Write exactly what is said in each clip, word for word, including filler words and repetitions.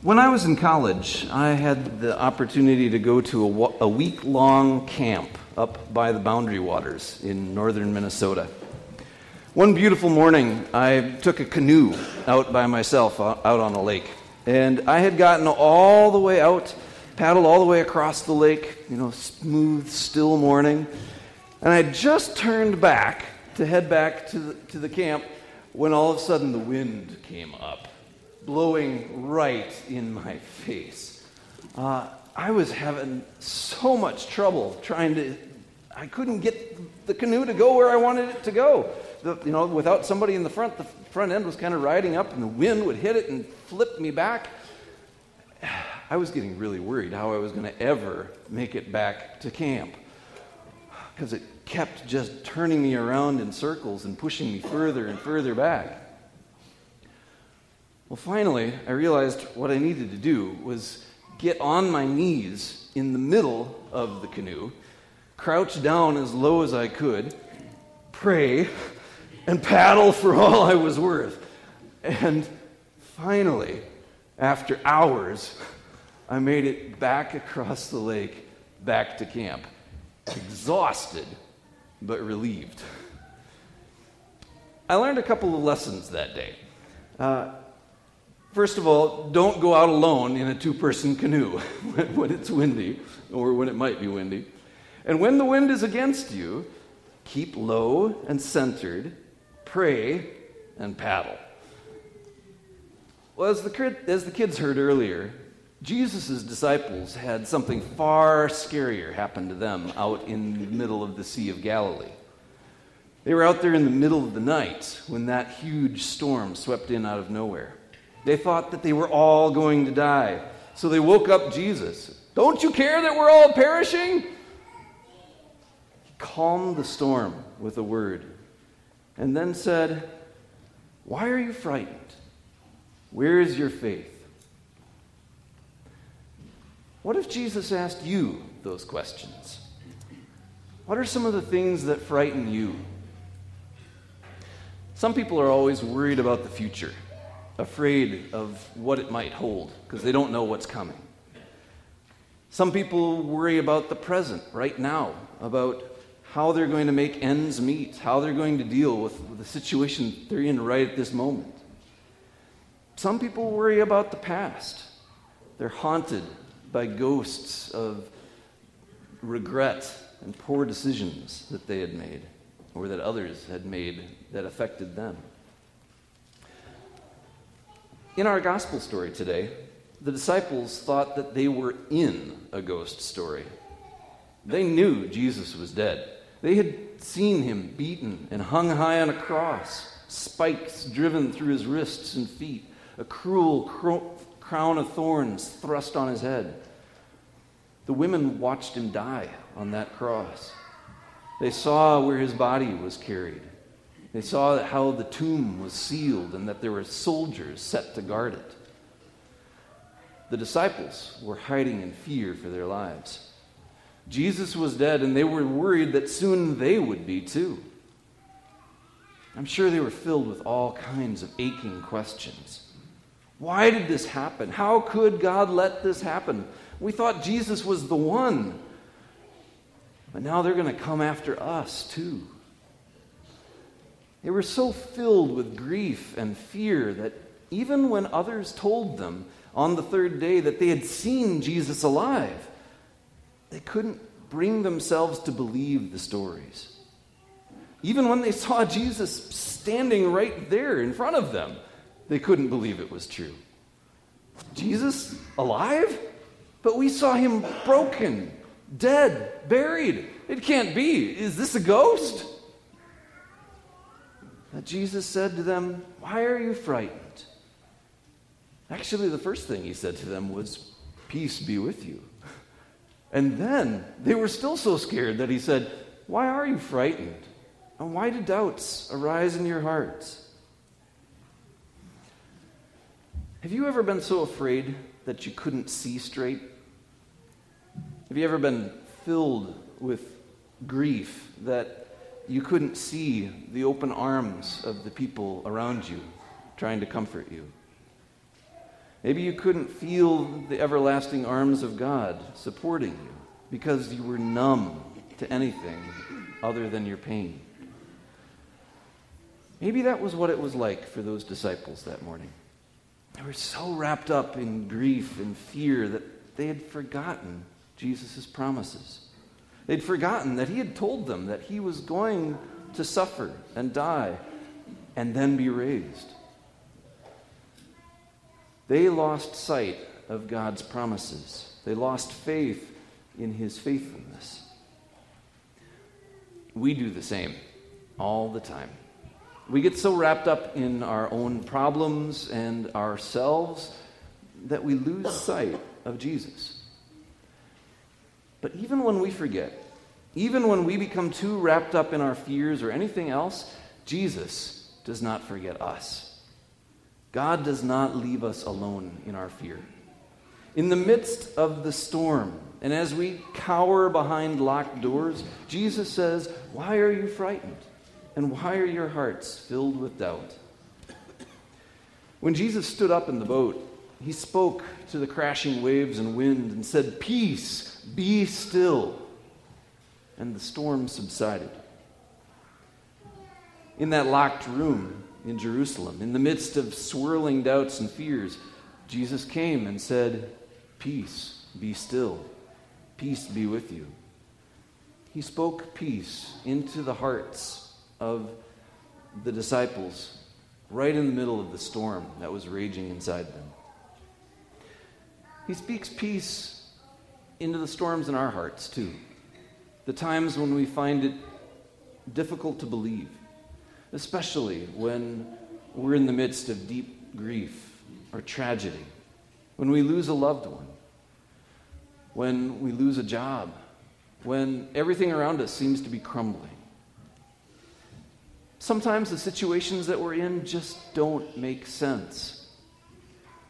When I was in college, I had the opportunity to go to a, a week-long camp up by the Boundary Waters in northern Minnesota. One beautiful morning, I took a canoe out by myself out on a lake. And I had gotten all the way out, paddled all the way across the lake, you know, smooth, still morning. And I just turned back to head back to the, to the camp when all of a sudden the wind came up, blowing right in my face. Uh, I was having so much trouble trying to, I couldn't get the canoe to go where I wanted it to go. The, you know, without somebody in the front, the front end was kind of riding up and the wind would hit it and flip me back. I was getting really worried how I was going to ever make it back to camp because it kept just turning me around in circles and pushing me further and further back. Well, finally, I realized what I needed to do was get on my knees in the middle of the canoe, crouch down as low as I could, pray, and paddle for all I was worth. And finally, after hours, I made it back across the lake, back to camp, exhausted but relieved. I learned a couple of lessons that day. Uh, First of all, don't go out alone in a two-person canoe when it's windy, or when it might be windy. And when the wind is against you, keep low and centered, pray, and paddle. Well, as the, as the kids heard earlier, Jesus' disciples had something far scarier happen to them out in the middle of the Sea of Galilee. They were out there in the middle of the night when that huge storm swept in out of nowhere. They thought that they were all going to die. So they woke up Jesus. Don't you care that we're all perishing? He calmed the storm with a word and then said, why are you frightened? Where is your faith? What if Jesus asked you those questions? What are some of the things that frighten you? Some people are always worried about the future, afraid of what it might hold, because they don't know what's coming. Some people worry about the present, right now, about how they're going to make ends meet, how they're going to deal with the situation they're in right at this moment. Some people worry about the past. They're haunted by ghosts of regret and poor decisions that they had made, or that others had made that affected them. In our gospel story today, the disciples thought that they were in a ghost story. They knew Jesus was dead. They had seen him beaten and hung high on a cross, spikes driven through his wrists and feet, a cruel cro- crown of thorns thrust on his head. The women watched him die on that cross. They saw where his body was carried. They saw how the tomb was sealed and that there were soldiers set to guard it. The disciples were hiding in fear for their lives. Jesus was dead, and they were worried that soon they would be too. I'm sure they were filled with all kinds of aching questions. Why did this happen? How could God let this happen? We thought Jesus was the one. But now they're going to come after us too. They were so filled with grief and fear that even when others told them on the third day that they had seen Jesus alive, they couldn't bring themselves to believe the stories. Even when they saw Jesus standing right there in front of them, they couldn't believe it was true. Jesus alive? But we saw him broken, dead, buried. It can't be. Is this a ghost? That Jesus said to them, why are you frightened? Actually, the first thing he said to them was, peace be with you. And then they were still so scared that he said, why are you frightened? And why do doubts arise in your hearts? Have you ever been so afraid that you couldn't see straight? Have you ever been filled with grief that you couldn't see the open arms of the people around you trying to comfort you? Maybe you couldn't feel the everlasting arms of God supporting you because you were numb to anything other than your pain. Maybe that was what it was like for those disciples that morning. They were so wrapped up in grief and fear that they had forgotten Jesus' promises. They'd forgotten that he had told them that he was going to suffer and die and then be raised. They lost sight of God's promises. They lost faith in his faithfulness. We do the same all the time. We get so wrapped up in our own problems and ourselves that we lose sight of Jesus. But even when we forget, even when we become too wrapped up in our fears or anything else, Jesus does not forget us. God does not leave us alone in our fear. In the midst of the storm, and as we cower behind locked doors, Jesus says, "Why are you frightened? And why are your hearts filled with doubt?" When Jesus stood up in the boat, he spoke to the crashing waves and wind and said, "Peace, be still." And the storm subsided. In that locked room in Jerusalem, in the midst of swirling doubts and fears, Jesus came and said, "Peace, be still. Peace be with you." He spoke peace into the hearts of the disciples right in the middle of the storm that was raging inside them. He speaks peace into the storms in our hearts too. The times when we find it difficult to believe, especially when we're in the midst of deep grief or tragedy, when we lose a loved one, when we lose a job, when everything around us seems to be crumbling. Sometimes the situations that we're in just don't make sense.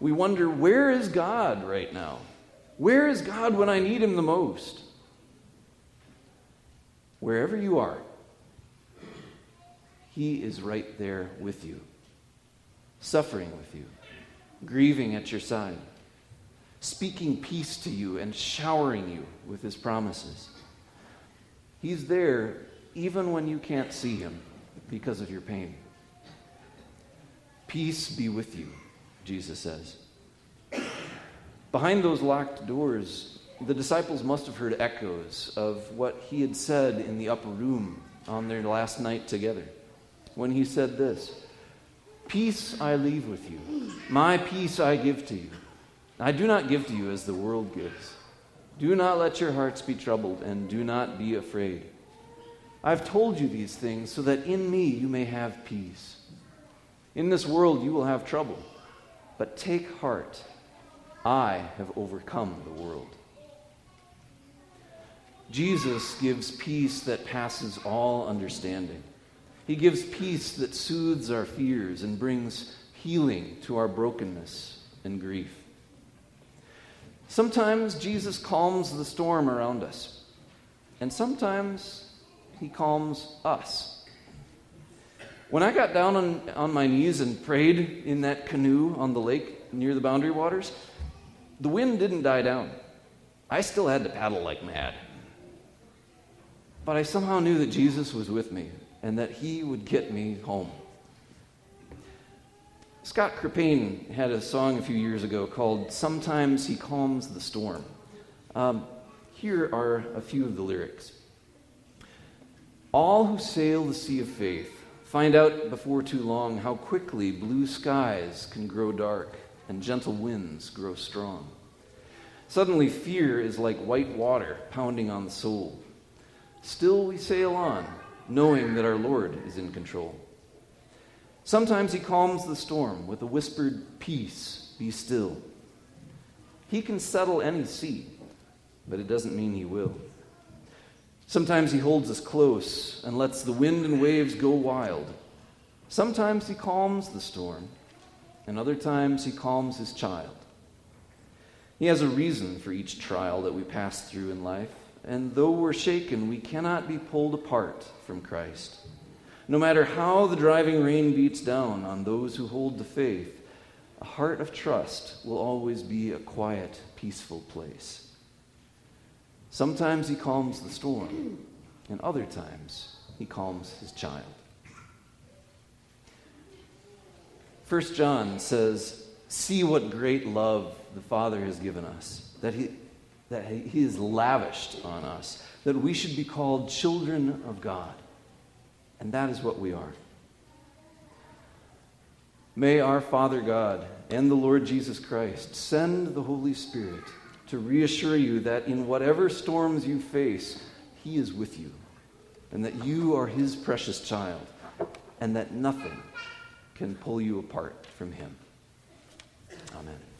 We wonder, where is God right now? Where is God when I need him the most? Wherever you are, he is right there with you, suffering with you, grieving at your side, speaking peace to you and showering you with his promises. He's there even when you can't see him, because of your pain. "Peace be with you," Jesus says. Behind those locked doors, the disciples must have heard echoes of what he had said in the upper room on their last night together, when he said this, "Peace I leave with you. My peace I give to you. I do not give to you as the world gives. Do not let your hearts be troubled, and do not be afraid. I've told you these things so that in me you may have peace. In this world you will have trouble, but take heart, I have overcome the world." Jesus gives peace that passes all understanding. He gives peace that soothes our fears and brings healing to our brokenness and grief. Sometimes Jesus calms the storm around us, and sometimes he calms us. When I got down on, on my knees and prayed in that canoe on the lake near the Boundary Waters, the wind didn't die down. I still had to paddle like mad. But I somehow knew that Jesus was with me and that he would get me home. Scott Krippayne had a song a few years ago called "Sometimes He Calms the Storm." Um, here are a few of the lyrics. "All who sail the sea of faith find out before too long how quickly blue skies can grow dark and gentle winds grow strong. Suddenly fear is like white water pounding on the soul. Still we sail on, knowing that our Lord is in control. Sometimes he calms the storm with a whispered, 'Peace, be still.' He can settle any sea, but it doesn't mean he will. Sometimes he holds us close and lets the wind and waves go wild. Sometimes he calms the storm, and other times he calms his child. He has a reason for each trial that we pass through in life, and though we're shaken, we cannot be pulled apart from Christ. No matter how the driving rain beats down on those who hold the faith, A heart of trust will always be a quiet, peaceful place. Sometimes he calms the storm, and other times he calms his child. First John says, "See what great love the Father has given us, that he that he has lavished on us, that we should be called children of God." And that is what we are. May our Father God and the Lord Jesus Christ send the Holy Spirit to reassure you that in whatever storms you face, he is with you, and that you are his precious child, and that nothing can pull you apart from him. Amen.